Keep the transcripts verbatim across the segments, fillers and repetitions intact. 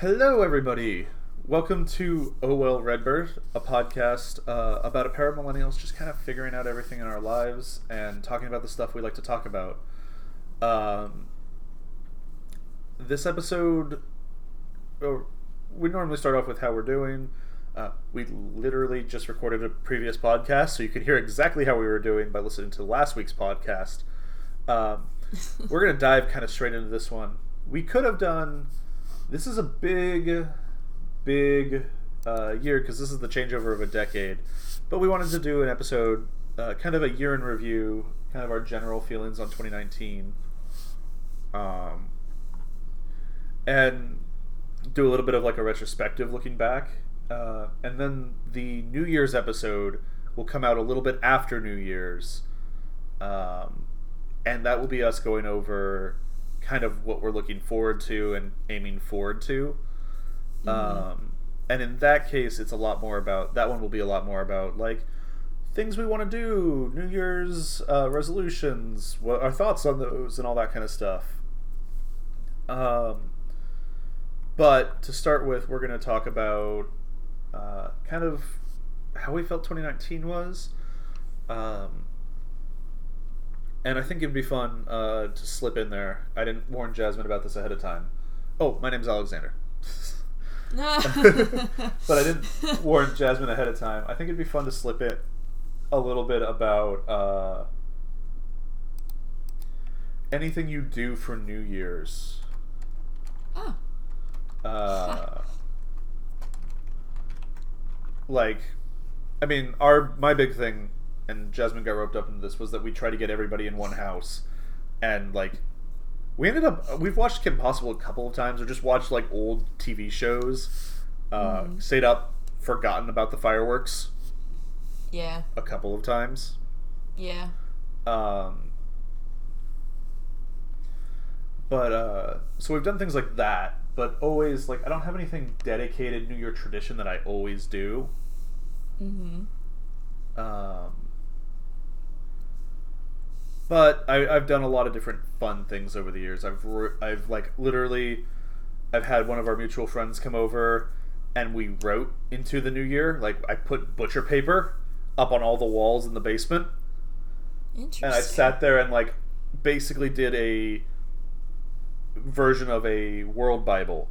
Hello, everybody. Welcome to Oh Well Redbird, a podcast uh, about a pair of millennials just kind of figuring out everything in our lives and talking about the stuff we like to talk about. Um, this episode, oh, we normally start off with how we're doing. Uh, we literally just recorded a previous podcast, so you could hear exactly how we were doing by listening to last week's podcast. Um, we're going to dive kind of straight into this one. We could have done... This is a big, big uh, year, because this is the changeover of a decade. But we wanted to do an episode, uh, kind of a year in review, kind of our general feelings on twenty nineteen. Um, and do a little bit of like a retrospective looking back. Uh, and then the New Year's episode will come out a little bit after New Year's. Um, and that will be us going over kind of what we're looking forward to and aiming forward to. Mm-hmm. Um, and in that case, it's a lot more about, that one will be a lot more about like things we want to do, New Year's uh, resolutions, what our thoughts on those and all that kind of stuff. Um, but to start with, we're going to talk about uh, kind of how we felt twenty nineteen was. Um, And I think it'd be fun uh, to slip in there. I didn't warn Jasmine about this ahead of time. Oh, my name's Alexander. But I didn't warn Jasmine ahead of time. I think it'd be fun to slip in a little bit about uh, anything you do for New Year's. Oh. Uh, like, I mean, our my big thing... and Jasmine got roped up into this, was that we try to get everybody in one house. And, like, we ended up... We've watched Kim Possible a couple of times, or just watched, like, old T V shows. Uh, mm. Stayed up, forgotten about the fireworks. Yeah. A couple of times. Yeah. Um. But, uh... So we've done things like that, but always, like, I don't have anything dedicated New Year tradition that I always do. Mm-hmm. Um... But I, I've done a lot of different fun things over the years. I've, re- I've like, literally, I've had one of our mutual friends come over, and we wrote into the new year. Like, I put butcher paper up on all the walls in the basement. Interesting. And I sat there and, like, basically did a version of a world Bible.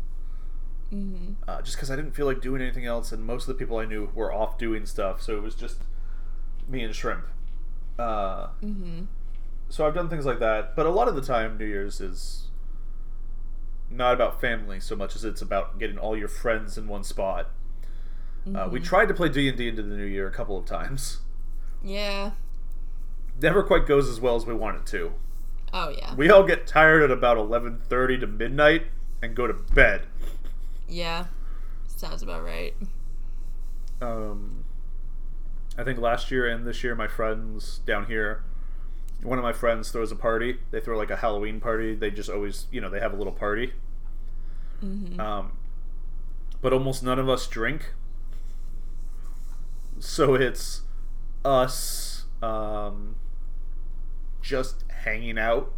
Mm-hmm. Uh, just because I didn't feel like doing anything else, and most of the people I knew were off doing stuff, so it was just me and Shrimp. Uh, mm-hmm. So I've done things like that, but a lot of the time New Year's is not about family so much as it's about getting all your friends in one spot. Mm-hmm. Uh, we tried to play D and D into the New Year a couple of times. Yeah. Never quite goes as well as we want it to. Oh, yeah. We all get tired at about eleven thirty to midnight and go to bed. Yeah. Sounds about right. Um, I think last year and this year my friends down here... One of my friends throws a party. They throw, like, a Halloween party. They just always, you know, they have a little party. Mm-hmm. Um, but almost none of us drink. So it's us um, just hanging out.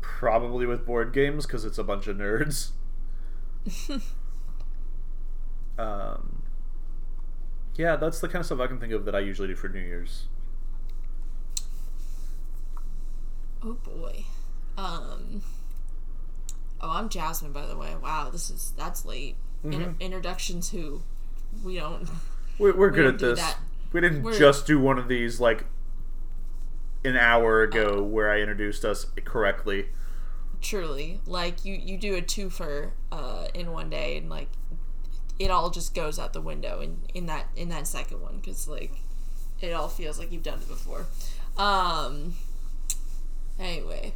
Probably with board games, because it's a bunch of nerds. um, yeah, that's the kind of stuff I can think of that I usually do for New Year's. Oh boy. Um, oh, I'm Jasmine, by the way. Wow, this is that's late. Mm-hmm. In- introductions who we don't. We're, we're we good at this. That. We didn't we're, just do one of these like an hour ago uh, where I introduced us correctly. Truly, like you, you do a twofer uh, in one day, and like it all just goes out the window in, in that in that second one because like it all feels like you've done it before. Um. Anyway,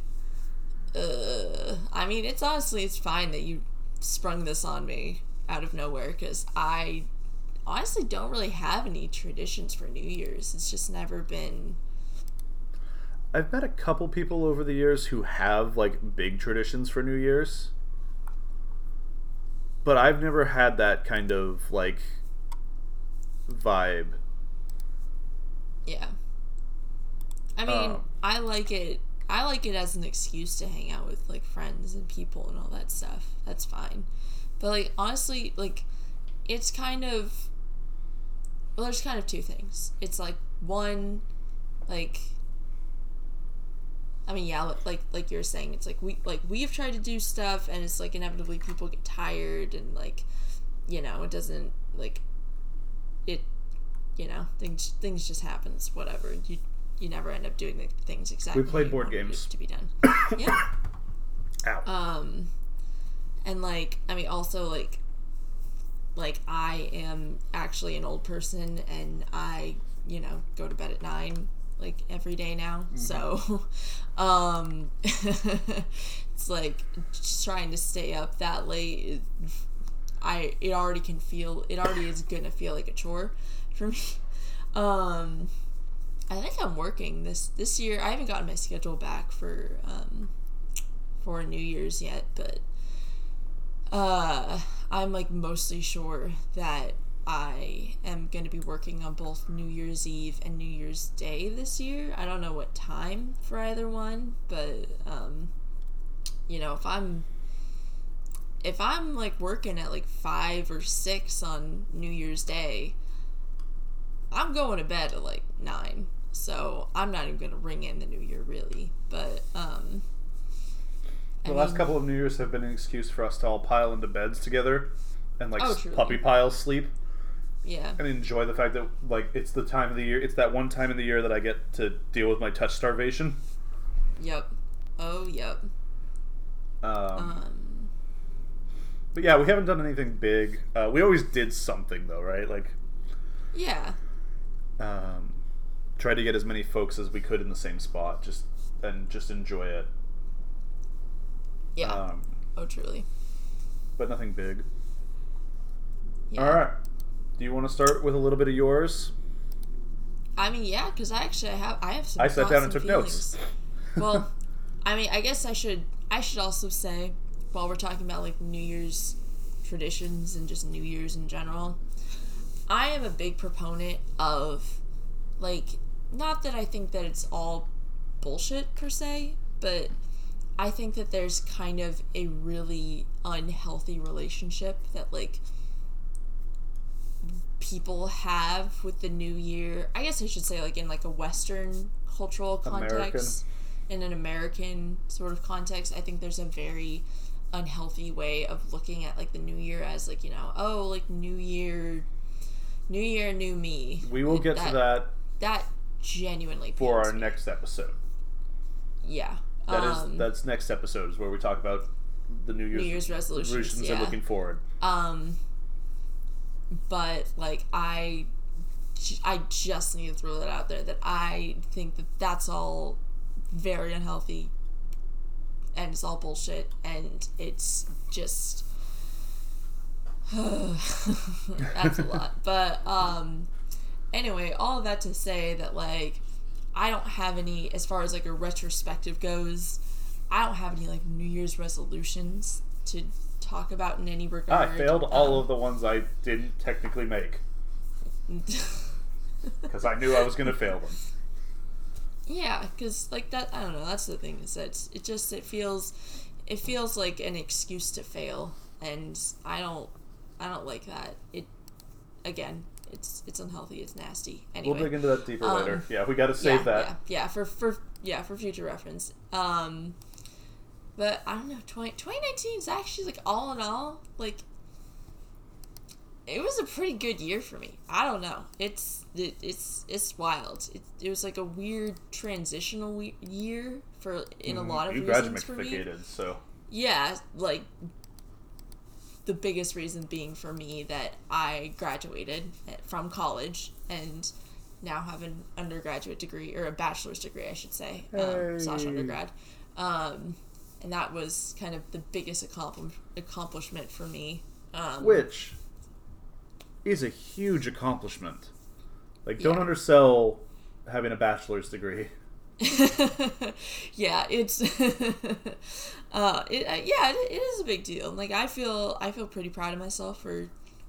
uh, I mean, it's honestly, it's fine that you sprung this on me out of nowhere, because I honestly don't really have any traditions for New Year's. It's just never been... I've met a couple people over the years who have, like, big traditions for New Year's. But I've never had that kind of, like, vibe. Yeah. I mean, um. I like it... I like it as an excuse to hang out with, like, friends and people and all that stuff. That's fine. But, like, honestly, like, it's kind of, well, there's kind of two things. It's, like, one, like, I mean, yeah, like, like you're saying, it's, like, we, like, we've tried to do stuff, and it's, like, inevitably people get tired, and, like, you know, it doesn't, like, it, you know, things, things just happens, whatever, you, you never end up doing the things exactly. We played board games to be done. Yeah. Ow. Um, and, like, I mean, also, like, like, I am actually an old person, and I, you know, go to bed at nine, like, every day now, mm-hmm. so, um, it's, like, just trying to stay up that late, I, it already can feel, it already is gonna feel like a chore for me. Um, I think I'm working this, this year, I haven't gotten my schedule back for, um, for New Year's yet, but, uh, I'm, like, mostly sure that I am going to be working on both New Year's Eve and New Year's Day this year. I don't know what time for either one, but, um, you know, if I'm, if I'm, like, working at, like, five or six on New Year's Day, I'm going to bed at, like, nine, so I'm not even going to ring in the New Year, really, but, um... The I last mean, couple of New Year's have been an excuse for us to all pile into beds together and, like, oh, puppy pile sleep. Yeah. And enjoy the fact that, like, it's the time of the year, it's that one time of the year that I get to deal with my touch starvation. Yep. Oh, yep. Um. um but, yeah, we haven't done anything big. Uh, we always did something, though, right? Like... Yeah. Um, tried to get as many folks as we could in the same spot, just and just enjoy it. Yeah. Um, oh, truly. But nothing big. Yeah. All right. Do you want to start with a little bit of yours? I mean, yeah, because I actually have I have some. I sat down and took feelings. Notes. Well, I mean, I guess I should I should also say, while we're talking about, like, New Year's traditions and just New Year's in general, I am a big proponent of, like, not that I think that it's all bullshit per se, but I think that there's kind of a really unhealthy relationship that, like, people have with the new year. I guess I should say, like, in, like, a Western cultural context, American. In an American sort of context, I think there's a very unhealthy way of looking at, like, the new year as, like, you know, oh, like, new year, new year, new me. We will get that, to that. That genuinely for our me. next episode. Yeah. That is um, that's next episode is where we talk about the New Year's, New Year's resolutions, resolutions yeah. and looking forward. Um, but, like, I, I just need to throw that out there that I think that that's all very unhealthy, and it's all bullshit, and it's just that's a lot. But um, anyway, all of that to say that, like, I don't have any, as far as, like, a retrospective goes, I don't have any, like, New Year's resolutions to talk about in any regard. I failed um, all of the ones I didn't technically make. Because I knew I was going to fail them. Yeah, because, like, that, I don't know, that's the thing, is that it's, it just, it feels, it feels like an excuse to fail, and I don't, I don't like that. It, again... It's it's unhealthy. It's nasty. Anyway, we'll dig into that deeper um, later. Yeah, we got to save yeah, that. Yeah, yeah, for for yeah for future reference. Um, but I don't know. twenty nineteen is actually, like, all in all, like, it was a pretty good year for me. I don't know. It's it, it's it's wild. It it was, like, a weird transitional we- year for in mm, a lot of you reasons for me. So yeah, like. The biggest reason being for me that I graduated from college and now have an undergraduate degree, or a bachelor's degree, I should say, hey. um, slash undergrad. Um, and that was kind of the biggest accompli- accomplishment for me. Um, Which is a huge accomplishment. Like, don't yeah. undersell having a bachelor's degree. yeah, it's uh, it, uh, yeah, it, it is a big deal. Like, I feel, I feel pretty proud of myself for,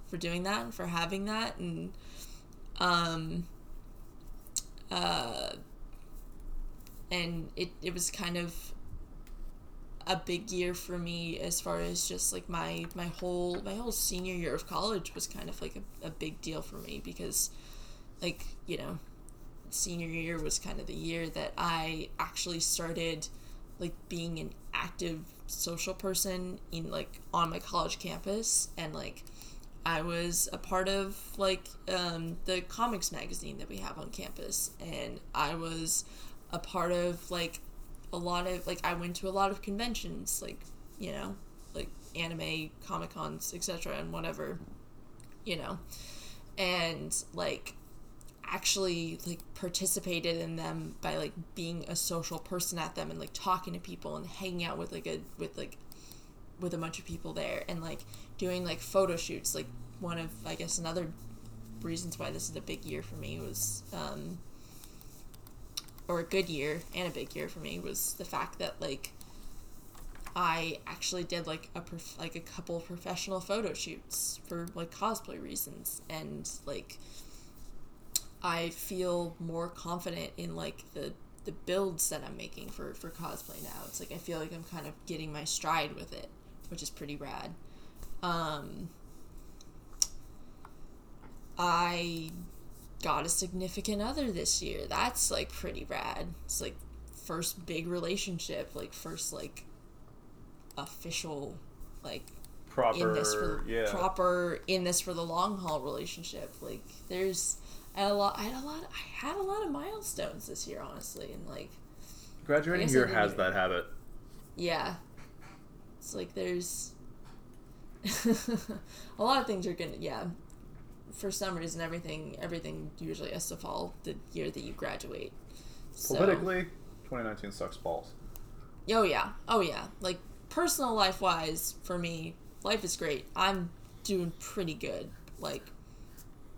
for doing that and for having that, and um, uh, and it, it was kind of a big year for me as far as just like my my whole my whole senior year of college was kind of like a, a big deal for me, because like, you know, senior year was kind of the year that I actually started like being an active social person in like on my college campus, and like I was a part of like um the comics magazine that we have on campus, and I was a part of like a lot of like I went to a lot of conventions, like, you know, like anime, comic cons, etc., and whatever, you know, and like actually like participated in them by like being a social person at them and like talking to people and hanging out with like a with like with a bunch of people there, and like doing like photo shoots. Like one of, I guess, another reasons why this is a big year for me was um or a good year and a big year for me was the fact that like I actually did like a prof- like a couple professional photo shoots for like cosplay reasons, and like I feel more confident in like the, the builds that I'm making for, for cosplay now. It's like I feel like I'm kind of getting my stride with it, which is pretty rad. Um, I got a significant other this year. That's like pretty rad. It's like first big relationship, like first like official like proper in this for, yeah. proper in this for the long haul relationship. Like there's I had a lot. I had a lot. I had a lot of milestones this year, honestly, and like graduating year has that habit. Yeah, it's like there's a lot of things are gonna. Yeah, for some reason, everything everything usually has to fall the year that you graduate. Politically, so, twenty nineteen sucks balls. Oh yeah, oh yeah. Like personal life wise, for me, life is great. I'm doing pretty good. Like.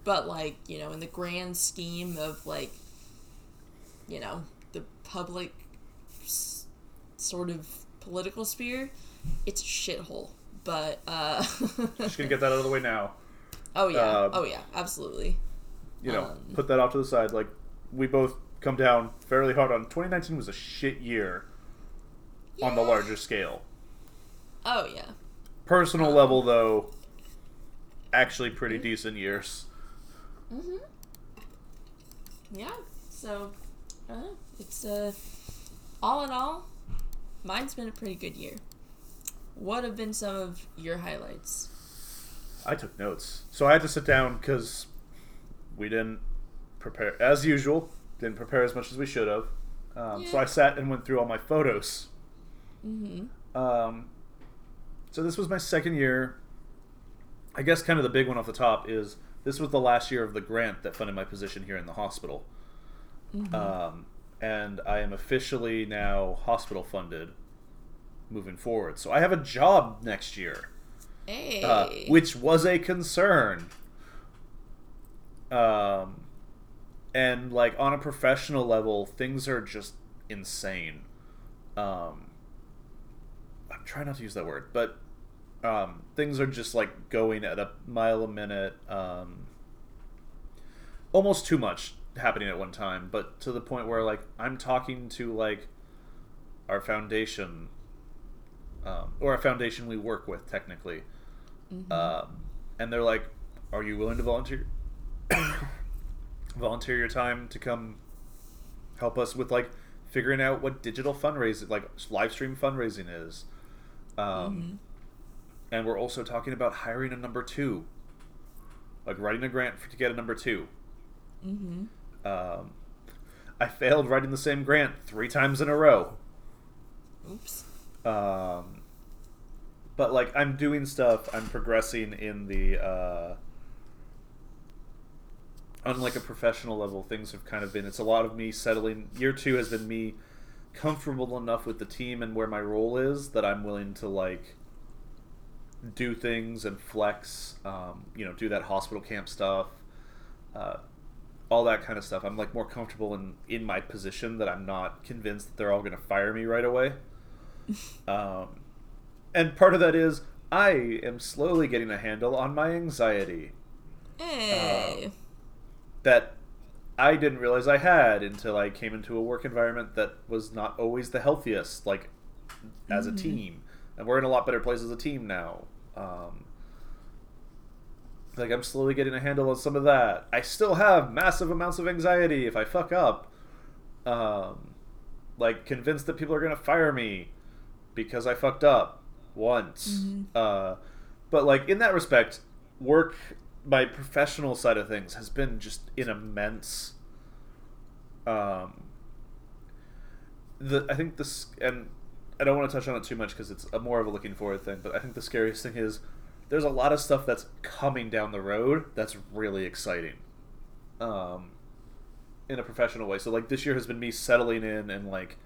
But, like, you know, in the grand scheme of, like, you know, the public s- sort of political sphere, it's a shithole. But, uh... just gonna get that out of the way now. Oh, yeah. Uh, oh, yeah. Absolutely. You know, um, put that off to the side. Like, we both come down fairly hard on... twenty nineteen was a shit year yeah. on the larger scale. Oh, yeah. Personal um, level, though, actually pretty mm-hmm. decent years. Mhm. Yeah. So, uh, it's uh, all in all, mine's been a pretty good year. What have been some of your highlights? I took notes, so I had to sit down because we didn't prepare as usual. Didn't prepare as much as we should have. Um, yeah. So I sat and went through all my photos. Mhm. Um. So this was my second year. I guess kind of the big one off the top is. This was the last year of the grant that funded my position here in the hospital. Mm-hmm. Um, and I am officially now hospital funded moving forward. So I have a job next year. Hey. Uh, which was a concern. Um, and like on a professional level, things are just insane. Um, I'm trying not to use that word, but Um, things are just like going at a mile a minute, um, almost too much happening at one time, but to the point where like I'm talking to like our foundation, um, or a foundation we work with technically, mm-hmm. um, and they're like, "Are you willing to volunteer volunteer your time to come help us with like figuring out what digital fundraising, like live stream fundraising is?" Um, mm-hmm. And we're also talking about hiring a number two, like writing a grant for, to get a number two. Mm-hmm. Um, I failed writing the same grant three times in a row. Oops. Um, but like I'm doing stuff, I'm progressing in the. Uh, on like a professional level, things have kind of been. It's a lot of me settling. Year two has been me comfortable enough with the team and where my role is that I'm willing to like. Do things and flex, um, you know, do that hospital camp stuff, uh, all that kind of stuff. I'm like more comfortable in, in my position that I'm not convinced that they're all going to fire me right away. Um, and part of that is I am slowly getting a handle on my anxiety. Hey. Um, that I didn't realize I had until I came into a work environment that was not always the healthiest, like, as mm-hmm. a team. And we're in a lot better place as a team now. Um, like, I'm slowly getting a handle on some of that. I still have massive amounts of anxiety if I fuck up. Um, like, convinced that people are going to fire me because I fucked up once. Mm-hmm. Uh, but, like, in that respect, work... my professional side of things has been just an immense um the I think this, and I don't want to touch on it too much because it's a more of a looking forward thing, but I think the scariest thing is there's a lot of stuff that's coming down the road that's really exciting um in a professional way. So like this year has been me settling in and like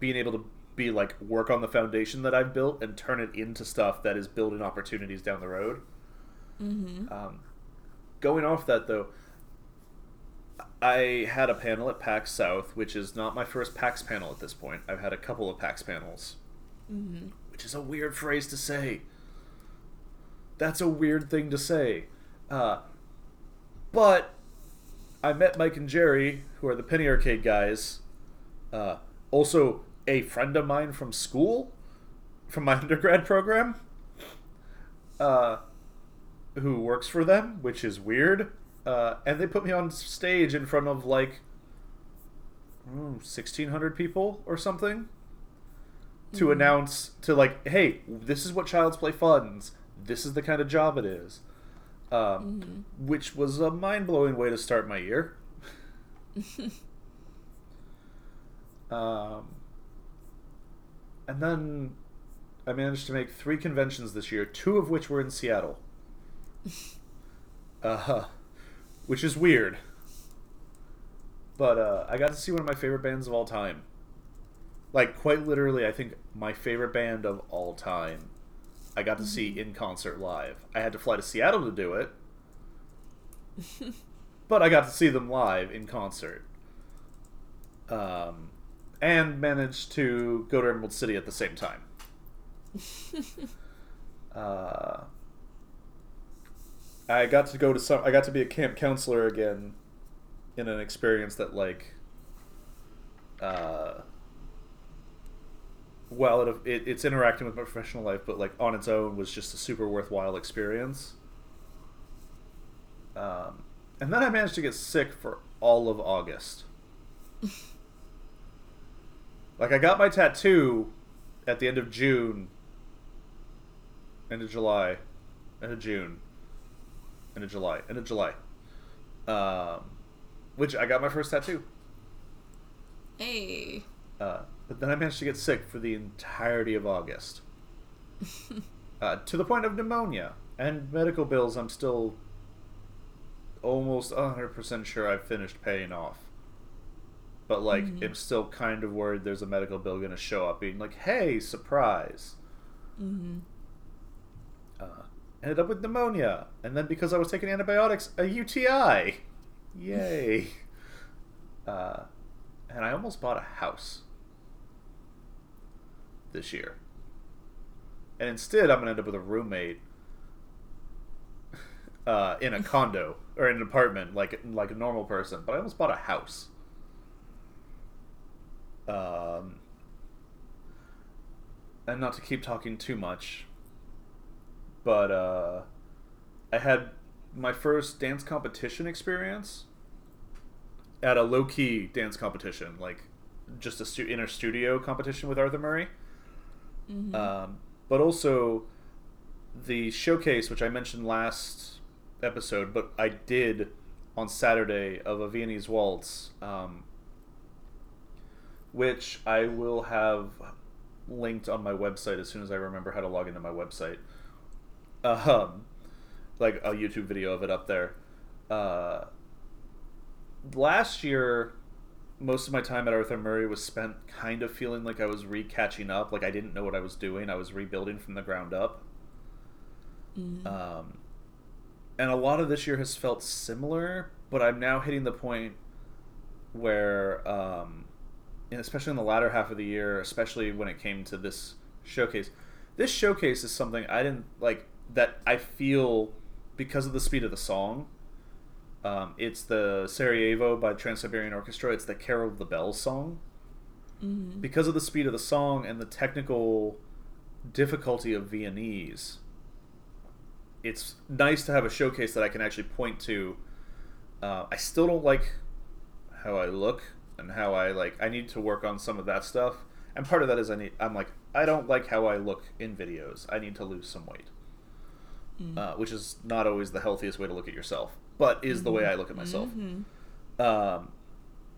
being able to be like work on the foundation that I've built and turn it into stuff that is building opportunities down the road. Mm-hmm. Um, going off that though, I had a panel at PAX South, which is not my first PAX panel at this point. I've had a couple of PAX panels, mm-hmm. which is a weird phrase to say. That's a weird thing to say. Uh, but I met Mike and Jerry, who are the Penny Arcade guys, uh, also a friend of mine from school, from my undergrad program. Uh... who works for them, which is weird. Uh, and they put me on stage in front of, like, mm, sixteen hundred people or something to mm-hmm. announce, to, like, hey, this is what Child's Play funds. This is the kind of job it is. Um, mm-hmm. Which was a mind-blowing way to start my year. um, and then I managed to make three conventions this year, two of which were in Seattle. Uh, which is weird, but uh, I got to see one of my favorite bands of all time. Like, quite literally, I think my favorite band of all time I got to mm-hmm. see in concert live. I had to fly to Seattle to do it, but I got to see them live in concert, um, and managed to go to Emerald City at the same time. uh I got to go to some. I got to be a camp counselor again, in an experience that like, uh, well, it, it it's interacting with my professional life, but like on its own was just a super worthwhile experience. Um, and then I managed to get sick for all of August. Like I got my tattoo at the end of June, end of July, end of June. End of July. End of July. Um, which I got my first tattoo. Hey. Uh, but then I managed to get sick for the entirety of August. uh, to the point of pneumonia. And medical bills I'm still almost one hundred percent sure I've finished paying off. But, like, mm-hmm. I'm still kind of worried there's a medical bill going to show up being like, hey, surprise. Mm-hmm. Uh Ended up with pneumonia, and then because I was taking antibiotics, a U T I. Yay. uh, and I almost bought a house this year. And instead, I'm going to end up with a roommate uh, in a condo, or in an apartment, like, like a normal person. But I almost bought a house. Um, and not to keep talking too much... But uh, I had my first dance competition experience at a low-key dance competition, like just a stu- inner studio competition with Arthur Murray. Mm-hmm. Um, but also the showcase, which I mentioned last episode, but I did on Saturday of a Viennese Waltz, um, which I will have linked on my website as soon as I remember how to log into my website. Um, like a YouTube video of it up there. Uh, last year, most of my time at Arthur Murray was spent kind of feeling like I was re-catching up. Like I didn't know what I was doing. I was rebuilding from the ground up. Mm-hmm. Um, and a lot of this year has felt similar, but I'm now hitting the point where, um, and especially in the latter half of the year, especially when it came to this showcase, this showcase is something I didn't like. That I feel because of the speed of the song Um, it's the Sarajevo by Trans-Siberian Orchestra. It's the Carol of the Bell song. Mm-hmm. Because of the speed of the song and the technical difficulty of Viennese, it's nice to have a showcase that I can actually point to. Uh, I still don't like how I look and how I like. I need to work on some of that stuff. And part of that is I need. I'm like I don't like how I look in videos. I need to lose some weight, mm. uh, which is not always the healthiest way to look at yourself, but is mm-hmm. the way I look at myself. Mm-hmm. Um,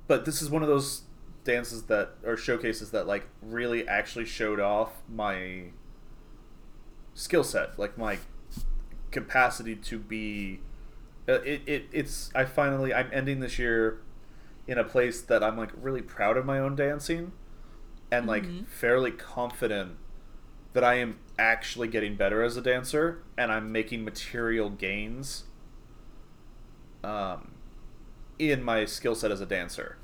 but this is one of those dances that or showcases that like really actually showed off my skill set, like my capacity to be. It, it it's I finally I'm ending this year in a place that I'm like really proud of my own dancing and like mm-hmm. fairly confident that I am actually getting better as a dancer and I'm making material gains um in my skill set as a dancer.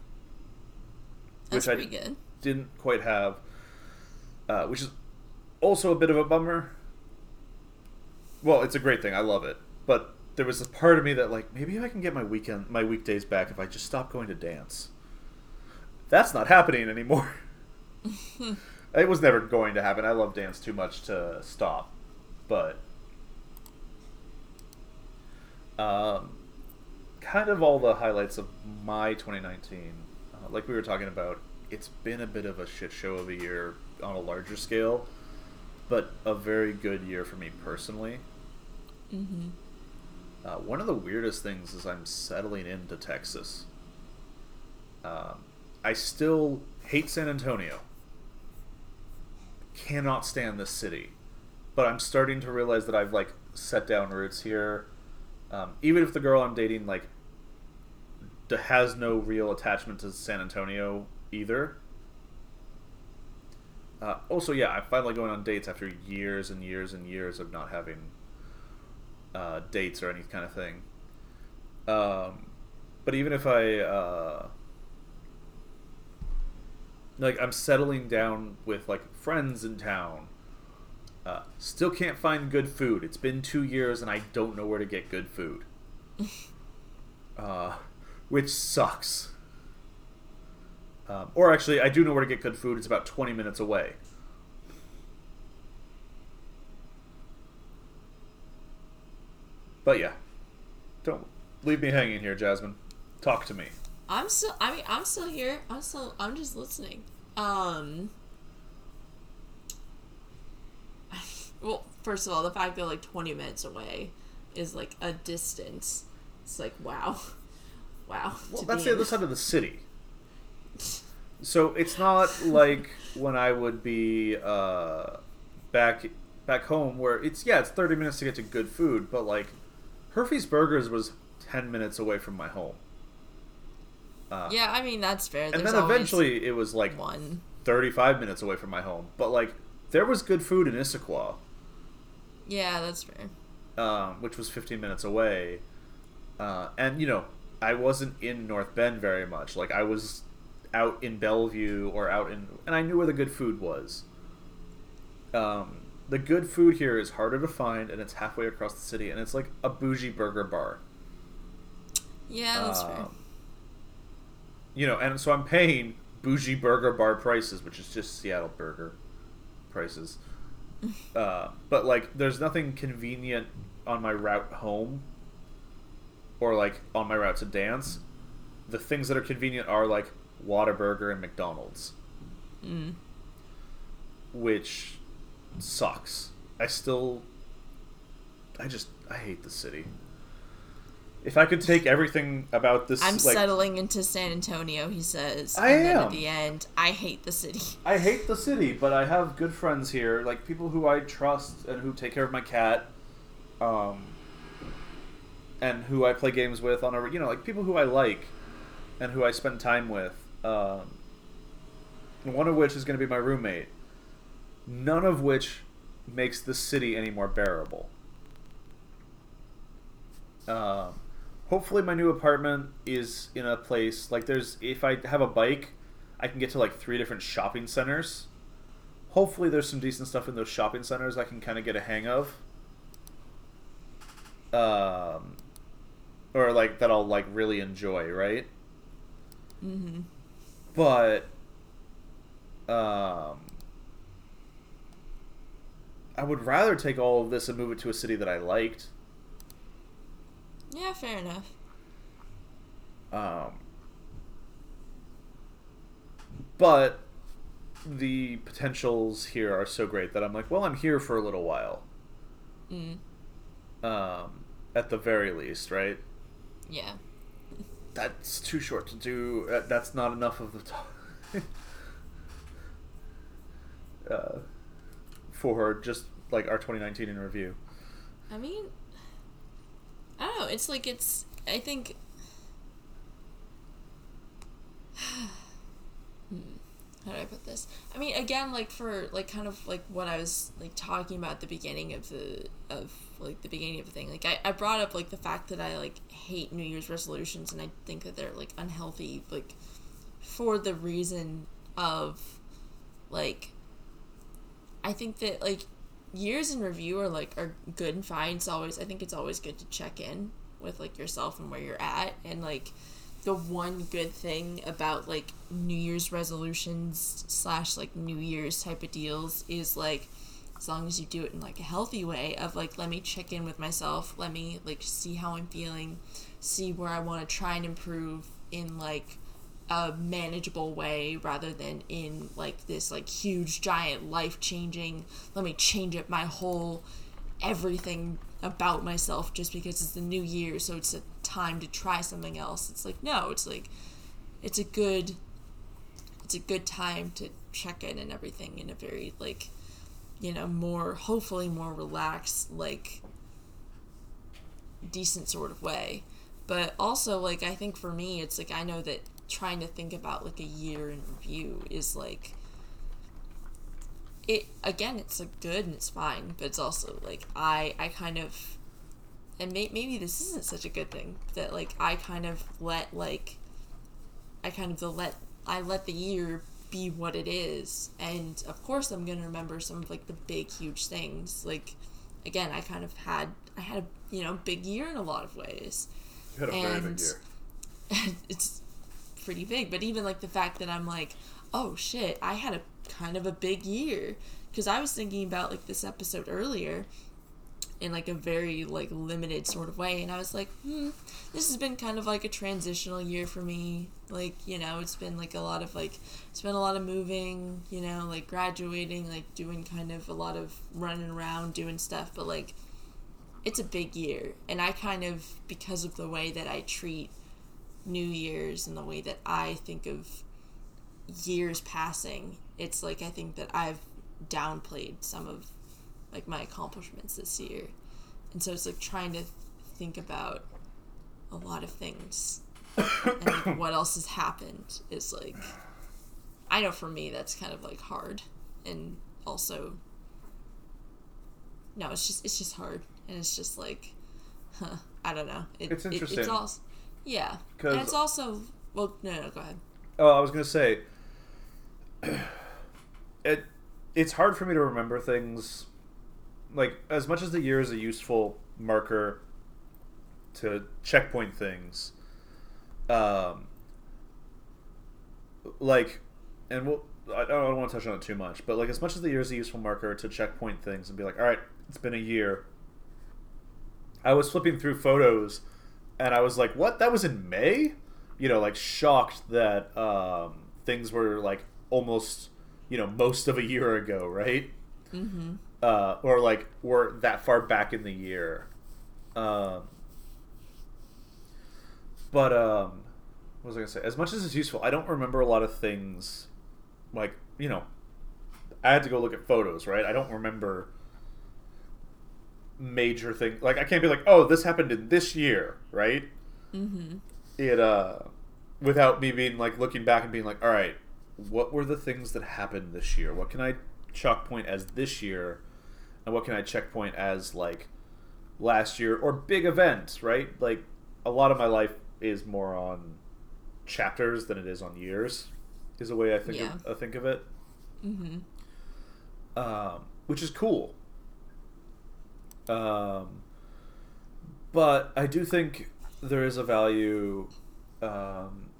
That's which I good. didn't quite have uh, which is also a bit of a bummer. Well, it's a great thing. I love it. But there was a part of me that like maybe I can get my weekend, my weekdays back if I just stop going to dance. That's not happening anymore. It was never going to happen. I love dance too much to stop, but um, kind of all the highlights of my twenty nineteen, uh, like we were talking about, it's been a bit of a shit show of a year on a larger scale, but a very good year for me personally. Mm-hmm. Uh, one of the weirdest things is I'm settling into Texas. Um, I still hate San Antonio. Cannot stand this city. But I'm starting to realize that I've, like, set down roots here. Um, even if the girl I'm dating, like, has no real attachment to San Antonio either. Uh, also, yeah, I'm finally going on dates after years and years and years of not having... Uh, dates or any kind of thing. Um, but even if I... Uh, like, I'm settling down with, like, friends in town. Uh, still can't find good food. It's been two years and I don't know where to get good food. uh, which sucks. Um, or actually, I do know where to get good food. It's about twenty minutes away. But yeah, don't leave me hanging here, Jasmine. Talk to me. I'm still. I mean, I'm still here. I'm still. I'm just listening. Um. Well, first of all, the fact that like twenty minutes away is like a distance. It's like wow, wow. Well, that's the other side of the city. So it's not like when I would be uh, back back home where it's yeah, it's thirty minutes to get to good food, but like. Herfy's Burgers was ten minutes away from my home. Uh, yeah, I mean, that's fair. There's and then eventually it was like one. thirty-five minutes away from my home. But like, there was good food in Issaquah. Yeah, that's fair. Um, which was fifteen minutes away. Uh, and, you know, I wasn't in North Bend very much. Like, I was out in Bellevue or out in... And I knew where the good food was. Um... The good food here is harder to find, and it's halfway across the city, and it's like a bougie burger bar. Yeah, that's um, fair. You know, and so I'm paying bougie burger bar prices, which is just Seattle burger prices. uh, but, like, there's nothing convenient on my route home or, like, on my route to dance. The things that are convenient are, like, Whataburger and McDonald's. Mm. Which... sucks. I still I just I hate the city. If I could take everything about this I'm like, settling into San Antonio, he says. I and am. Then at the end, I hate the city. I hate the city, but I have good friends here, like people who I trust and who take care of my cat um and who I play games with on a you know, like people who I like and who I spend time with. Um one of which is going to be my roommate. None of which makes the city any more bearable. Um, hopefully my new apartment is in a place... Like, there's... If I have a bike, I can get to, like, three different shopping centers. Hopefully there's some decent stuff in those shopping centers I can kind of get a hang of. Um, or like that I'll like really enjoy, right? Mm-hmm. But um, I would rather take all of this and move it to a city that I liked. Yeah, fair enough. Um, but the potentials here are so great that I'm like, well, I'm here for a little while. Mm. Um, at the very least, right? Yeah. That's too short to do. Uh, that's not enough of the time. uh, for just like our twenty nineteen in review. I mean, I don't know. It's like it's. I think. How do I put this? I mean, again, like for like kind of like what I was like talking about at the beginning of the of like the beginning of the thing. Like I, I brought up like the fact that I like hate New Year's resolutions and I think that they're like unhealthy, like for the reason of like I think that like years in review are like are good and fine. It's always I think it's always good to check in with like yourself and where you're at, and like the one good thing about, like, New Year's resolutions slash, like, New Year's type of deals is, like, as long as you do it in, like, a healthy way of, like, let me check in with myself, let me, like, see how I'm feeling, see where I want to try and improve in, like, a manageable way rather than in, like, this, like, huge, giant, life-changing, let me change up my whole everything about myself just because it's the new year, so it's a time to try something else. It's like, no, it's like it's a good it's a good time to check in and everything in a very like, you know, more hopefully more relaxed, like decent sort of way. But also like I think for me it's like I know that trying to think about like a year in review is like it, again, it's like good and it's fine, but it's also like I, I kind of, and may, maybe this isn't such a good thing, that like I kind of let like, I kind of the let, I let the year be what it is, and of course I'm gonna remember some of like the big huge things. Like again, I kind of had I had a you know big year in a lot of ways. You had a and very big year. It's pretty big, but even like the fact that I'm like, oh shit, I had a kind of a big year, because I was thinking about like this episode earlier in like a very like limited sort of way, and I was like hmm this has been kind of like a transitional year for me, like you know it's been like a lot of like it's been a lot of moving, you know like graduating, like doing kind of a lot of running around doing stuff, but like it's a big year, and I kind of, because of the way that I treat New Year's and the way that I think of years passing, it's like I think that I've downplayed some of like my accomplishments this year, and so it's like trying to think about a lot of things and like what else has happened is like, I know for me that's kind of like hard, and also no it's just it's just hard, and it's just like huh I don't know it, it's interesting it, it's also, yeah Cause... and it's also well no no go ahead oh I was gonna say it it's hard for me to remember things, like as much as the year is a useful marker to checkpoint things, um like and we'll I don't, I don't want to touch on it too much, but like as much as the year is a useful marker to checkpoint things and be like, all right, it's been a year. I was flipping through photos and I was like, what, that was in May? You know, like shocked that um things were like almost, you know, most of a year ago, right? Mm-hmm. Uh, or like we're that far back in the year. Um, but um, what was I gonna say? As much as it's useful, I don't remember a lot of things. Like, you know, I had to go look at photos, right? I don't remember major things. Like I can't be like, oh, this happened in this year, right? Mm-hmm. It uh, without me being like looking back and being like, all right, what were the things that happened this year? What can I chalk point as this year? And what can I checkpoint as, like, last year? Or big events, right? Like, a lot of my life is more on chapters than it is on years, is the way I think, yeah. of, I think of it. Mm-hmm. Um, which is cool. Um, but I do think there is a value, um,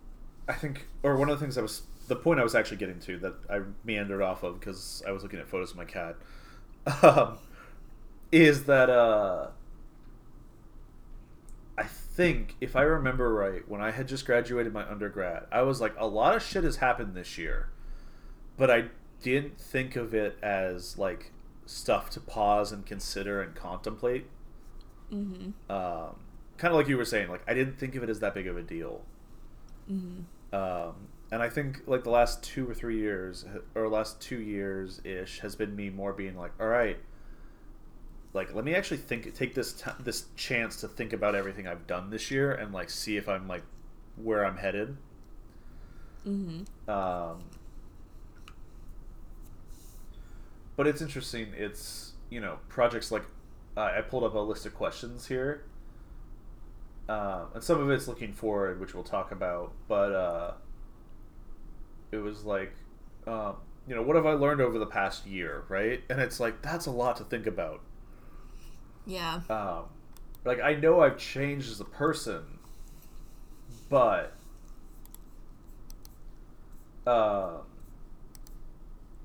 I think, or one of the things I was, the point I was actually getting to that I meandered off of because I was looking at photos of my cat, um, is that uh, I think, if I remember right, when I had just graduated my undergrad, I was like, a lot of shit has happened this year, but I didn't think of it as, like, stuff to pause and consider and contemplate. Mm-hmm. Um, kind of like you were saying, like, I didn't think of it as that big of a deal. Mm-hmm. Um, and I think, like, the last two or three years, or last two years-ish, has been me more being like, all right, like, let me actually think, take this t- this chance to think about everything I've done this year and, like, see if I'm, like, where I'm headed. Mm-hmm. Um, but it's interesting. It's, you know, projects like, uh, I pulled up a list of questions here. Um, and some of it's looking forward, which we'll talk about. But uh, it was like, um, you know, what have I learned over the past year, right? And it's like, that's a lot to think about. Yeah. Um, like, I know I've changed as a person, but uh,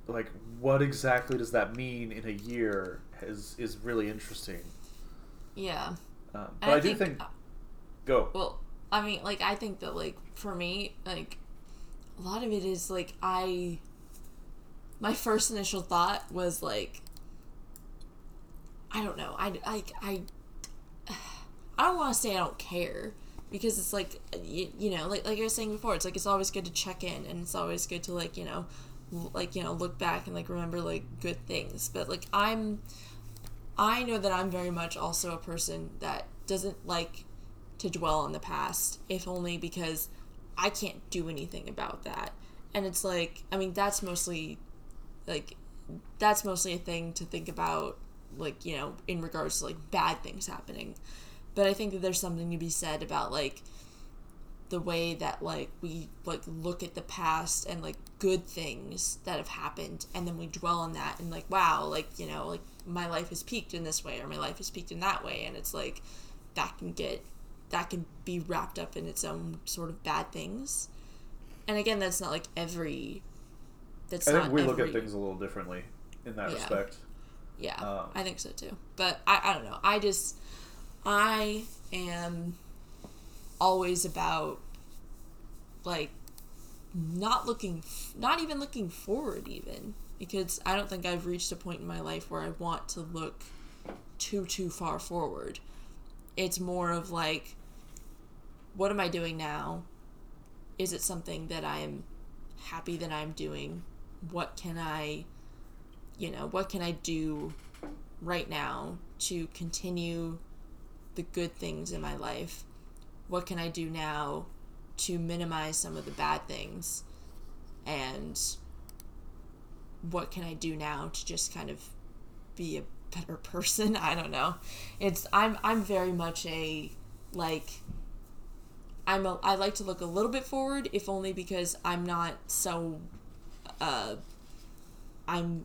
like, what exactly does that mean in a year is is really interesting. Yeah. Um, but I, I do think... think Go. Well, I mean, like, I think that, like, for me, like, a lot of it is, like, I, my first initial thought was, like, I don't know, I, I, I, I don't want to say I don't care, because it's, like, you, you know, like, like I was saying before, it's, like, it's always good to check in, and it's always good to, like, you know, like, you know, look back and, like, remember, like, good things, but, like, I'm, I know that I'm very much also a person that doesn't, like, to dwell on the past, if only because I can't do anything about that. And it's like, I mean, that's mostly, like, that's mostly a thing to think about, like, you know, in regards to, like, bad things happening. But I think that there's something to be said about, like, the way that, like, we, like, look at the past and, like, good things that have happened, and then we dwell on that and, like, wow, like, you know, like, my life has peaked in this way, or my life has peaked in that way. And it's like, that can get that can be wrapped up in its own sort of bad things. And again, that's not like every... That's I think not we every... look at things a little differently in that yeah. respect. Yeah, um, I think so too. But I, I don't know. I just... I am always about, like, not looking... Not even looking forward, even. Because I don't think I've reached a point in my life where I want to look too, too far forward. It's more of like, what am I doing now? Is it something that I'm happy that I'm doing? What can I, you know, what can I do right now to continue the good things in my life? What can I do now to minimize some of the bad things? And what can I do now to just kind of be a better person? I don't know. It's I'm I'm very much a like I'm a I like to look a little bit forward, if only because I'm not so uh I'm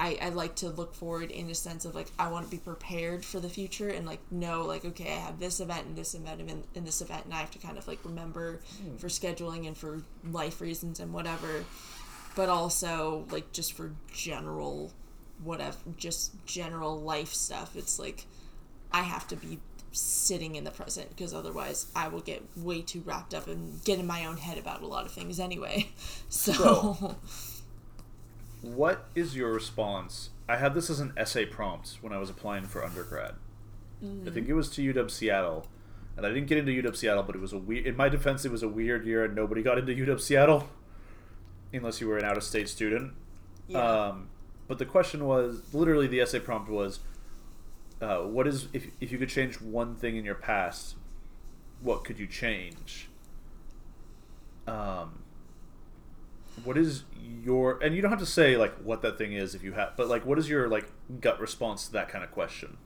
I I like to look forward in the sense of like I want to be prepared for the future and like know like okay, I have this event and this event and, and this event and I have to kind of like remember mm. for scheduling and for life reasons and whatever, but also like just for general whatever, just general life stuff. It's like I have to be sitting in the present because otherwise I will get way too wrapped up and get in my own head about a lot of things anyway. So, so what is your response? I had this as an essay prompt when I was applying for undergrad. Mm-hmm. I think it was to U W Seattle, and I didn't get into U W Seattle, but it was a weird. In my defense, it was a weird year, and nobody got into U W Seattle unless you were an out-of-state student. Yeah. Um, But the question was, literally the essay prompt was, uh, what is, if if you could change one thing in your past, what could you change? Um, what is your, and you don't have to say, like, what that thing is if you have, but, like, what is your, like, gut response to that kind of question?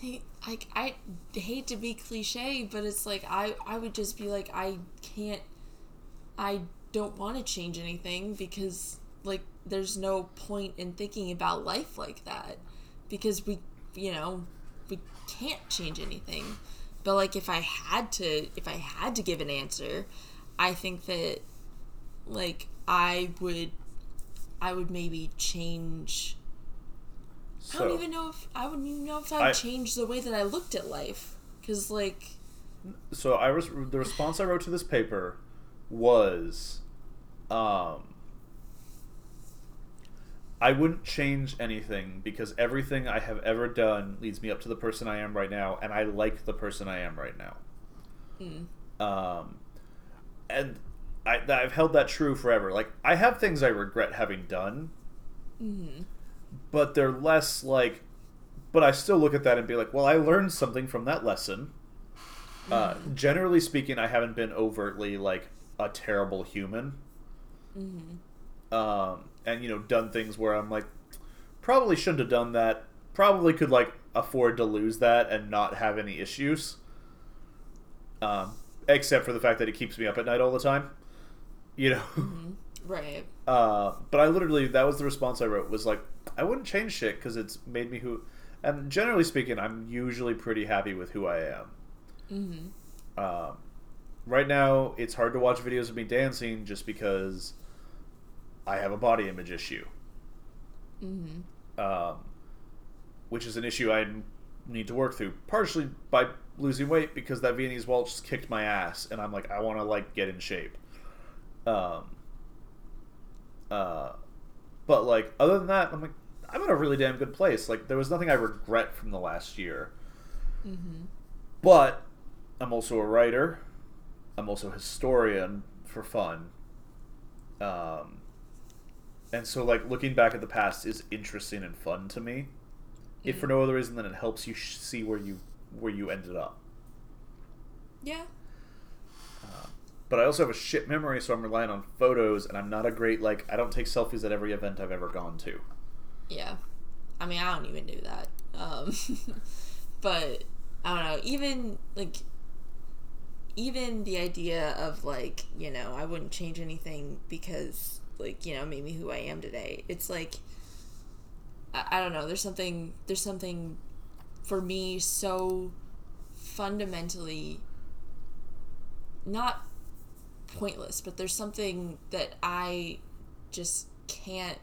Hey, I, I hate to be cliche, but it's like, I, I would just be like, I can't, I don't want to change anything because, like, there's no point in thinking about life like that because we, you know, we can't change anything. But like if I had to if I had to give an answer, I think that like I would I would maybe change so, I don't even know if I wouldn't even know if I would I, change the way that I looked at life, cuz like so I was the response I wrote to this paper was um I wouldn't change anything because everything I have ever done leads me up to the person I am right now, and I like the person I am right now. Mm. Um, and I, I've held that true forever. Like, I have things I regret having done, mm-hmm. but they're less like... But I still look at that and be like, well, I learned something from that lesson. Mm. Uh, generally speaking, I haven't been overtly, like, a terrible human. Mm-hmm. Um... And, you know, done things where I'm like, probably shouldn't have done that. Probably could, like, afford to lose that and not have any issues. Um, except for the fact that it keeps me up at night all the time. You know? Mm-hmm. Right. Uh, but I literally, that was the response I wrote, was like, I wouldn't change shit because it's made me who... And generally speaking, I'm usually pretty happy with who I am. Mm-hmm. Um, right now, it's hard to watch videos of me dancing just because... I have a body image issue, mm-hmm. um, which is an issue I need to work through, partially by losing weight because that Viennese Waltz kicked my ass, and I'm like, I want to like get in shape. Um, uh, but like, other than that, I'm like, I'm in a really damn good place. Like, there was nothing I regret from the last year. Mm-hmm. But I'm also a writer. I'm also a historian for fun. Um. And so, like, looking back at the past is interesting and fun to me. If mm. for no other reason than it helps you sh- see where you where you ended up. Yeah. Uh, but I also have a shit memory, so I'm relying on photos, and I'm not a great, like, I don't take selfies at every event I've ever gone to. Yeah. I mean, I don't even do that. Um, but, I don't know, even, like... Even the idea of, like, you know, I wouldn't change anything because... like, you know, made me who I am today. It's like, I, I don't know, there's something, there's something for me so fundamentally not pointless, but there's something that I just can't,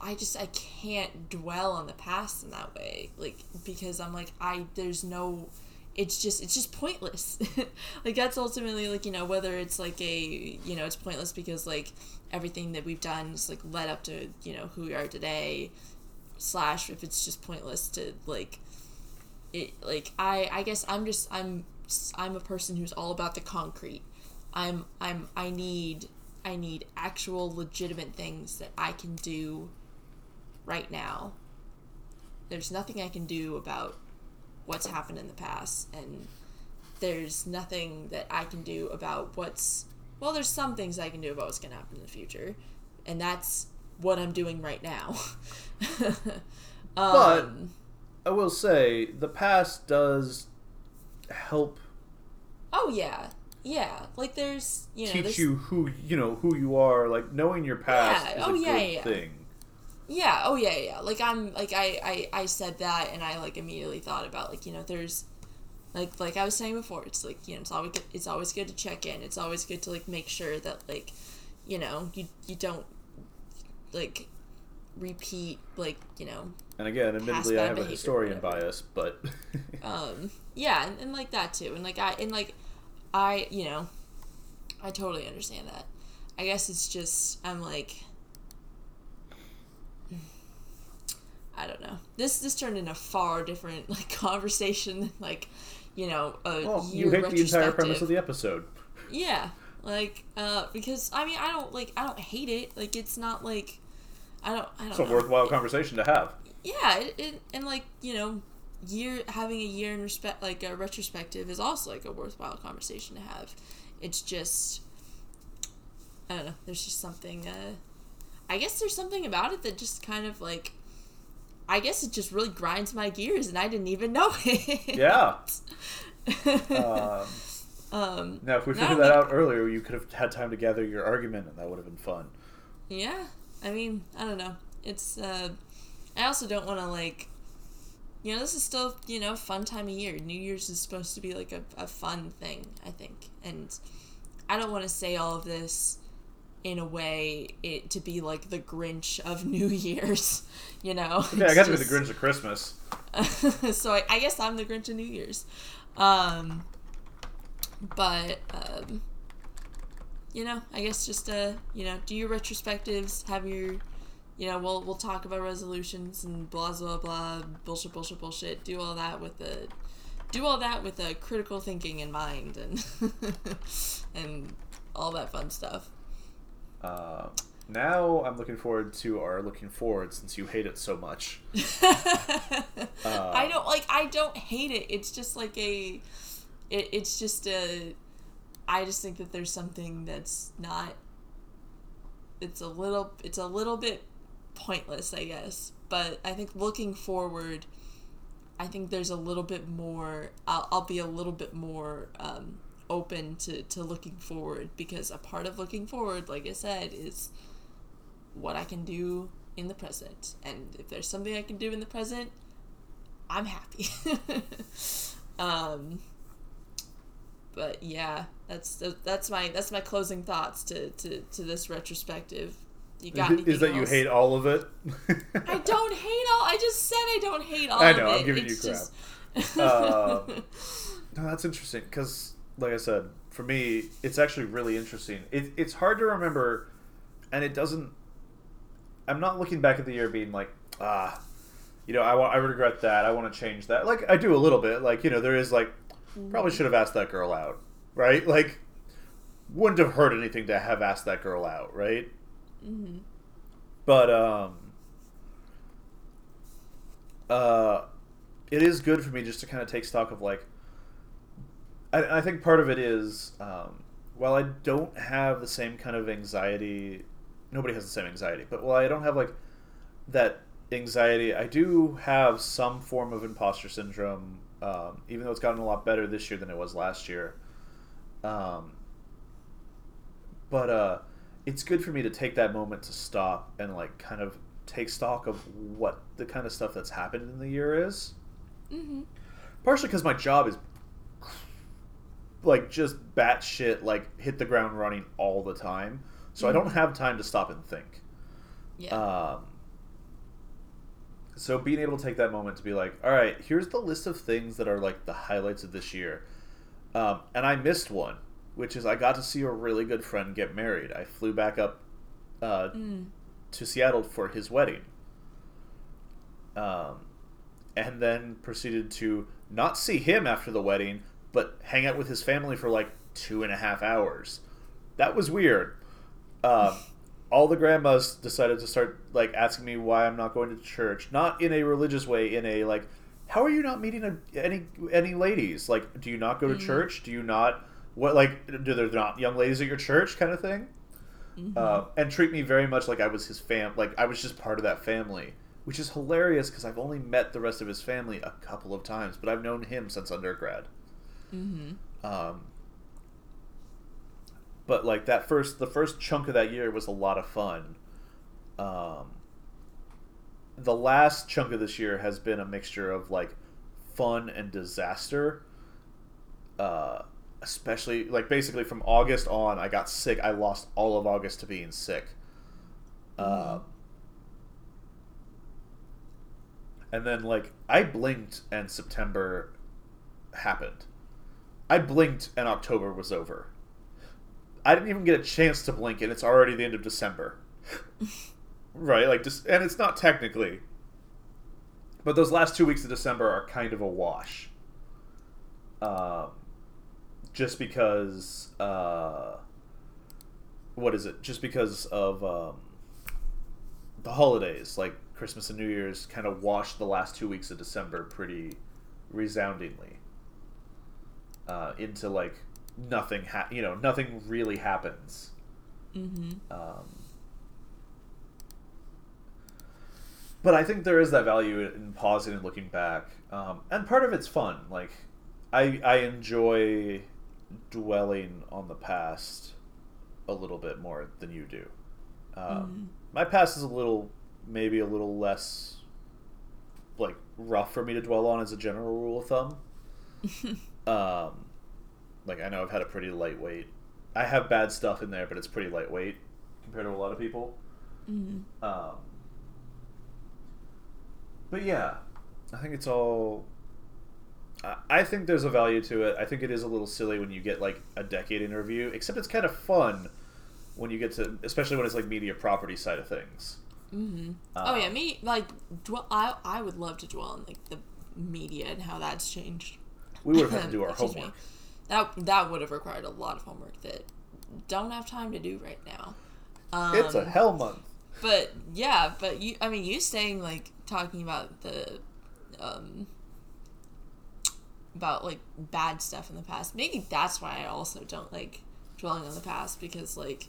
I just, I can't dwell on the past in that way. Like, because I'm like, I, there's no... It's just, it's just pointless. Like, that's ultimately, like, you know, whether it's, like, a, you know, it's pointless because, like, everything that we've done is, like, led up to, you know, who we are today, slash, if it's just pointless to, like, it, like, I, I guess I'm just, I'm, I'm a person who's all about the concrete. I'm, I'm, I need, I need actual legitimate things that I can do right now. There's nothing I can do about what's happened in the past, and there's nothing that I can do about what's, well, there's some things I can do about what's going to happen in the future, and that's what I'm doing right now. um, but I will say the past does help. Oh yeah. Yeah. Like there's, you know, teach you who, you know, who you are, like knowing your past yeah. is oh, a yeah, good yeah. thing. Yeah, oh yeah, yeah. Like I'm like I, I, I said that and I like immediately thought about like, you know, there's like like I was saying before, it's like, you know, it's always good, it's always good to check in. It's always good to like make sure that like, you know, you you don't like repeat like, you know. And again, admittedly I have a historian bias, but um yeah, and, and like that too. And like I and like I, you know, I totally understand that. I guess it's just I'm like I don't know. This this turned into a far different like conversation than like, you know, a well, year you hate the entire premise of the episode. Yeah. Like, uh, because I mean I don't like I don't hate it. Like it's not like I don't I don't It's know. a worthwhile it, conversation to have. Yeah, it, it, and like, you know, year having a year in respect like a retrospective is also like a worthwhile conversation to have. It's just I don't know, there's just something uh I guess there's something about it that just kind of like I guess it just really grinds my gears, and I didn't even know it. Yeah. um, um, now, if we figured that out earlier, you could have had time to gather your argument, and that would have been fun. Yeah. I mean, I don't know. It's, uh... I also don't want to, like... you know, this is still, you know, fun time of year. New Year's is supposed to be like a, a fun thing, I think. And I don't want to say all of this in a way it to be like the Grinch of New Year's, you know? Yeah, it's I got just... to be the Grinch of Christmas. So I, I guess I'm the Grinch of New Year's. Um, but, um, you know, I guess just, uh, you know, do your retrospectives, have your... You know, we'll we'll talk about resolutions and blah blah blah bullshit bullshit bullshit. Do all that with a, do all that with a critical thinking in mind and and all that fun stuff. Uh, now I'm looking forward to our looking forward since you hate it so much. uh, I don't like. I don't hate it. It's just like a. It, it's just a. I just think that there's something that's not. It's a little. It's a little bit. Pointless, I guess, but I think looking forward, I think there's a little bit more, I'll, I'll be a little bit more um, open to, to looking forward, because a part of looking forward, like I said, is what I can do in the present, and if there's something I can do in the present, I'm happy. um, but yeah, that's that's my that's my closing thoughts to, to, to this retrospective. You got is that else. You hate all of it? I don't hate all. I just said I don't hate all I know, of it. I know. I'm giving it's you just... crap. uh, no, that's interesting because, like I said, for me, it's actually really interesting. It, it's hard to remember, and it doesn't. I'm not looking back at the year being like, ah, you know, I want, I regret that. I want to change that. Like I do a little bit. Like you know, there is like probably should have asked that girl out, right? Like wouldn't have hurt anything to have asked that girl out, right? Mm-hmm. But um, uh, it is good for me just to kind of take stock of like. I, I think part of it is um, while I don't have the same kind of anxiety, nobody has the same anxiety. But while I don't have like that anxiety, I do have some form of imposter syndrome. Um, even though it's gotten a lot better this year than it was last year. Um, but uh. It's good for me to take that moment to stop and like kind of take stock of what the kind of stuff that's happened in the year is. Mm-hmm. Partially because my job is like just batshit, like hit the ground running all the time, so mm-hmm. I don't have time to stop and think. Yeah. Um, so being able to take that moment to be like, all right, here's the list of things that are like the highlights of this year, um, and I missed one. Which is I got to see a really good friend get married. I flew back up uh, mm. to Seattle for his wedding. Um, and then proceeded to not see him after the wedding, but hang out with his family for like two and a half hours. That was weird. Uh, all the grandmas decided to start like asking me why I'm not going to church. Not in a religious way, in a like, how are you not meeting a, any any ladies? Like, do you not go to mm. church? Do you not... What, like, do there not young ladies at your church kind of thing? Mm-hmm. Uh, and treat me very much like I was his fam, like I was just part of that family, which is hilarious because I've only met the rest of his family a couple of times, but I've known him since undergrad. Mm-hmm. Um, but like that first, the first chunk of that year was a lot of fun. Um, the last chunk of this year has been a mixture of like fun and disaster. Uh, Especially, like, basically from August on, I got sick. I lost all of August to being sick. Mm-hmm. Uh, and then, like, I blinked and September happened. I blinked and October was over. I didn't even get a chance to blink, and it's already the end of December. Right? Like, just, and it's not technically. But those last two weeks of December are kind of a wash. Um... Just because, uh, what is it? Just because of um, the holidays, like Christmas and New Year's, kind of washed the last two weeks of December pretty resoundingly uh, into like nothing. Ha- you know, nothing really happens. Mm-hmm. Um, but I think there is that value in pausing and looking back, um, and part of it's fun. Like I, I enjoy. Dwelling on the past a little bit more than you do. Um, mm-hmm. My past is a little, maybe a little less like rough for me to dwell on as a general rule of thumb. um, like, I know I've had a pretty lightweight... I have bad stuff in there, but it's pretty lightweight compared to a lot of people. Mm-hmm. Um, but yeah, I think it's all... I think there's a value to it. I think it is a little silly when you get, like, a decade interview, except it's kind of fun when you get to... Especially when it's, like, media property side of things. Mm-hmm. Uh, oh, yeah, me... Like, dwell, I I would love to dwell on, like, the media and how that's changed. We would have had to do our homework. Me. That that would have required a lot of homework that don't have time to do right now. Um, it's a hell month. But, yeah, but, you I mean, you staying, like, talking about the... um. about, like, bad stuff in the past. Maybe that's why I also don't like dwelling on the past, because, like,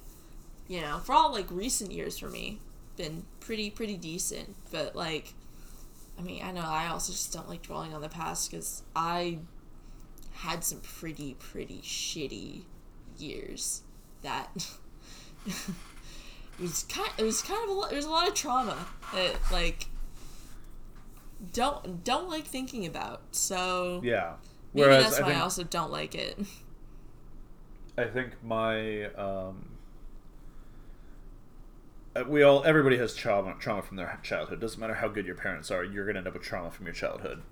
you know, for all, like, recent years for me, been pretty, pretty decent. But, like, I mean, I know I also just don't like dwelling on the past because I had some pretty, pretty shitty years that it was kind it was kind of a lot, there was a lot of trauma that, like, Don't don't like thinking about, so yeah. Maybe Whereas that's why I, think, I also don't like it. I think my um, we all everybody has trauma trauma from their childhood. Doesn't matter how good your parents are, you're gonna end up with trauma from your childhood.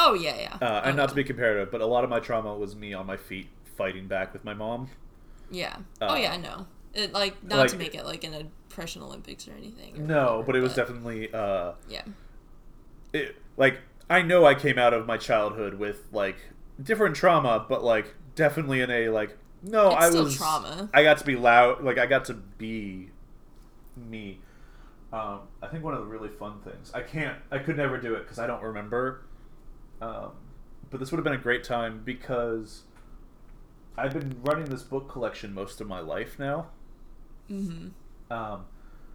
Oh yeah, yeah. Uh, and okay. Not to be comparative, but a lot of my trauma was me on my feet fighting back with my mom. Yeah. Uh, oh yeah, I know. It, like not like, to make it like an oppression Olympics or anything. Or no, whatever, but it was but, definitely uh, yeah. It, like, I know I came out of my childhood with, like, different trauma, but, like, definitely in a, like, no, it's I still was... trauma. I got to be loud, like, I got to be me. Um, I think one of the really fun things, I can't, I could never do it, because I don't remember, um, but this would have been a great time, because I've been running this book collection most of my life now. Mm-hmm. Um,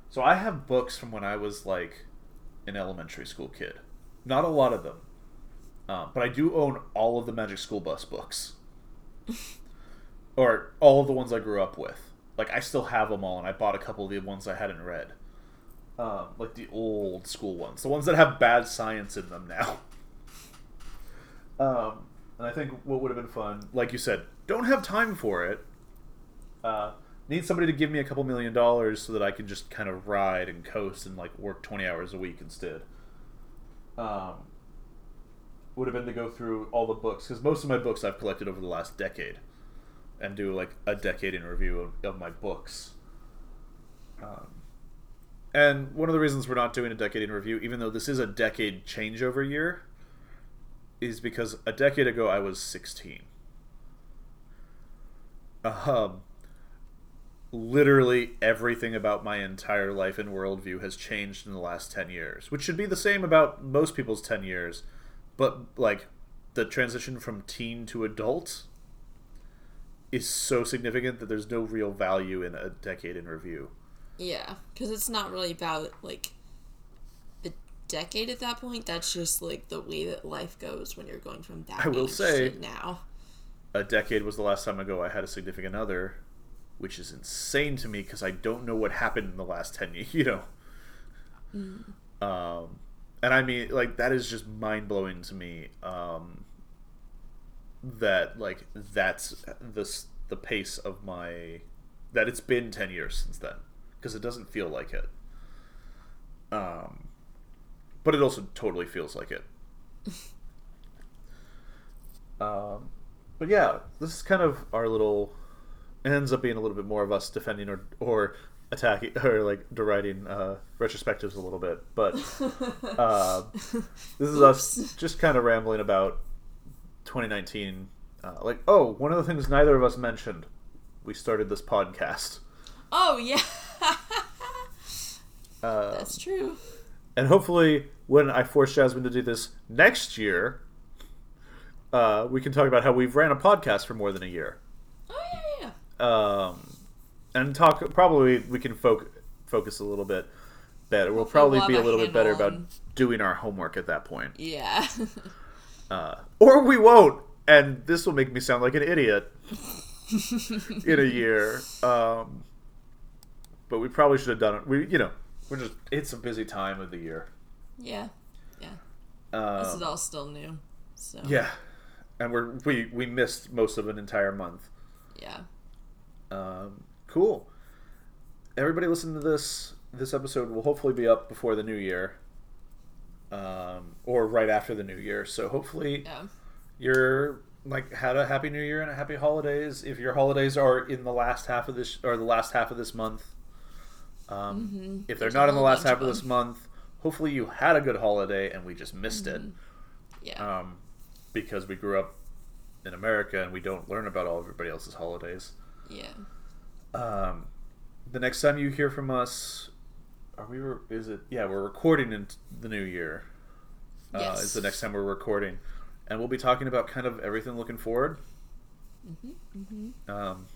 so I have books from when I was, like, an elementary school kid. Not a lot of them. Um, but I do own all of the Magic School Bus books. Or all of the ones I grew up with. Like, I still have them all, and I bought a couple of the ones I hadn't read. Um, like, the old school ones. The ones that have bad science in them now. Um, and I think what would have been fun, like you said, don't have time for it. Uh, need somebody to give me a couple million dollars so that I can just kind of ride and coast and, like, work twenty hours a week instead. Um, would have been to go through all the books, because most of my books I've collected over the last decade, and do, like, a decade in review of, of my books. Um, and one of the reasons we're not doing a decade in review, even though this is a decade changeover year, is because a decade ago I was sixteen. Um... Literally everything about my entire life and worldview has changed in the last ten years, which should be the same about most people's ten years, but, like, the transition from teen to adult is so significant that there's no real value in a decade in review. Yeah, because it's not really about, like, the decade at that point. That's just, like, the way that life goes when you're going from that I will age say, to now. A decade was the last time ago I had a significant other, which is insane to me because I don't know what happened in the last ten years, you know. Mm. Um, and I mean, like, that is just mind-blowing to me, um, that, like, that's this, the pace of my... That it's been ten years since then, because it doesn't feel like it. Um, but it also totally feels like it. um, but yeah, this is kind of our little... It ends up being a little bit more of us defending or or attacking or, like, deriding uh, retrospectives a little bit, but uh, this is us just kind of rambling about twenty nineteen. Uh, like, oh, one of the things neither of us mentioned: we started this podcast. Oh yeah, uh, that's true. And hopefully, when I force Jasmine to do this next year, uh, we can talk about how we've ran a podcast for more than a year. Oh yeah. Um, and talk, probably we can fo- focus a little bit better. We'll probably be a little bit better about doing our homework at that point. Yeah. uh, or we won't, and this will make me sound like an idiot in a year. Um, but we probably should have done it. We, you know, we're just, it's a busy time of the year. Yeah. Yeah. Uh, this is all still new. So. Yeah, and we're we we missed most of an entire month. Yeah. Um, cool. Everybody, listen to this. This episode will hopefully be up before the new year, um, or right after the new year. So hopefully, yeah. you're like had a happy new year and a happy holidays. If your holidays are in the last half of this or the last half of this month, um, mm-hmm. if they're There's not in the last half of this month, hopefully you had a good holiday and we just missed mm-hmm. it. Yeah. Um, because we grew up in America and we don't learn about all everybody else's holidays. Yeah. Um, the next time you hear from us, are we? Re- is it? Yeah, we're recording in the new year. Uh, yes. Is the next time we're recording, and we'll be talking about kind of everything looking forward. Mm-hmm. Mm-hmm. Um,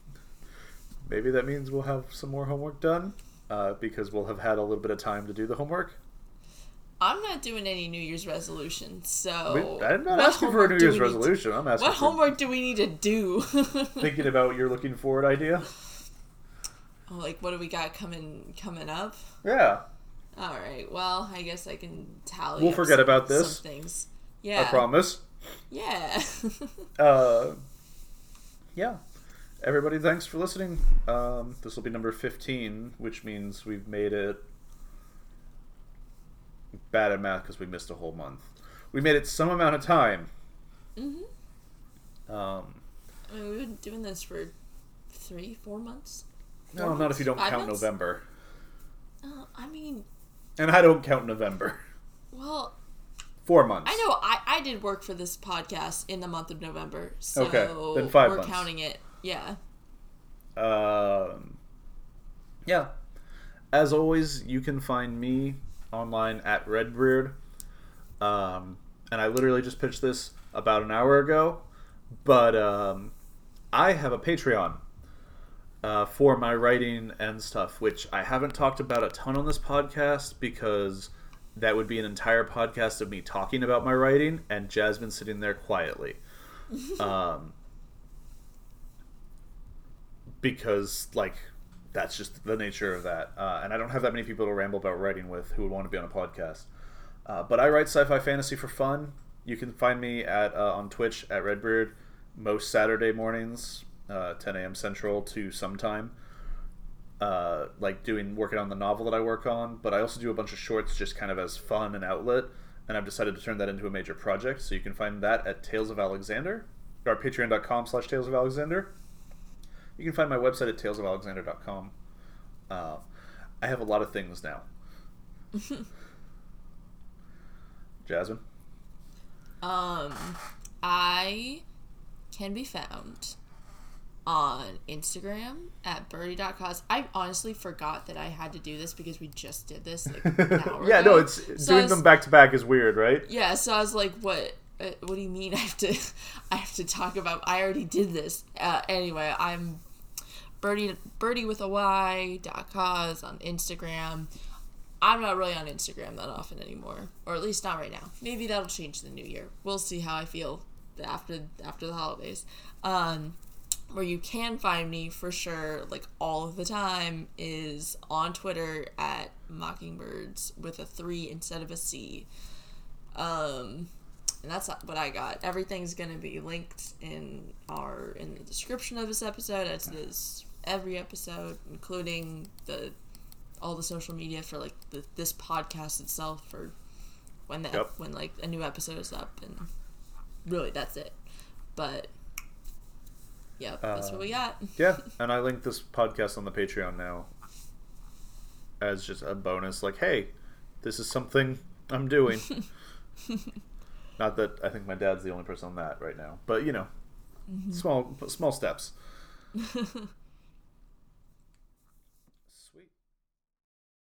maybe that means we'll have some more homework done, uh, because we'll have had a little bit of time to do the homework. I'm not doing any New Year's resolutions, so... We, I'm not asking for a New Year's resolution. To, I'm asking What for, homework do we need to do? Thinking about your looking forward idea? Oh, like, what do we got coming coming up? Yeah. All right, well, I guess I can tally We'll forget some, about this. Some things. Yeah. I promise. Yeah. uh, yeah. Everybody, thanks for listening. Um, this will be number fifteen, which means we've made it... bad at math because we missed a whole month. We made it some amount of time. Mm-hmm. Um, I mean, we've been doing this for three, four months. Four no, months? Not if you don't Five count months? November. Uh, I mean... And I don't count November. Well... Four months. I know. I, I did work for this podcast in the month of November. So okay. Then five we're months. Counting it. Yeah. Um. Yeah. As always, you can find me... online at Redbeard, um, and I literally just pitched this about an hour ago, but um, I have a Patreon uh, for my writing and stuff, which I haven't talked about a ton on this podcast because that would be an entire podcast of me talking about my writing and Jasmine sitting there quietly, um, because like that's just the nature of that. Uh, and I don't have that many people to ramble about writing with who would want to be on a podcast. Uh, but I write sci-fi fantasy for fun. You can find me at uh, on Twitch at Redbeard most Saturday mornings, uh, ten a.m. Central to sometime. Uh, like doing working on the novel that I work on. But I also do a bunch of shorts just kind of as fun and outlet. And I've decided to turn that into a major project. So you can find that at Tales of Alexander. Or patreon.com slash Tales of Alexander. You can find my website at tales of alexander dot com. Uh, I have a lot of things now. Jasmine? Um, I can be found on Instagram at birdie dot cos. I honestly forgot that I had to do this because we just did this like an hour yeah, ago. no, it's so doing was, them back to back is weird, right? Yeah, so I was like, what... Uh, what do you mean I have to I have to talk about I already did this uh, anyway I'm birdie birdie with a y dot cause on Instagram. I'm not really on Instagram that often anymore, or at least not right now. Maybe that'll change the new year. We'll see how I feel after after the holidays. Um, where you can find me for sure like all of the time is on Twitter at Mockingbirds with a three instead of a C. um And that's what I got. Everything's going to be linked in our in the description of this episode, as is every episode, including the all the social media for like the, this podcast itself, for when the yep. when like a new episode is up, and really that's it. But yeah, that's uh, what we got. Yeah, and I linked this podcast on the Patreon now as just a bonus. Like, hey, this is something I'm doing. Not that I think my dad's the only person on that right now, but you know, mm-hmm. small small steps.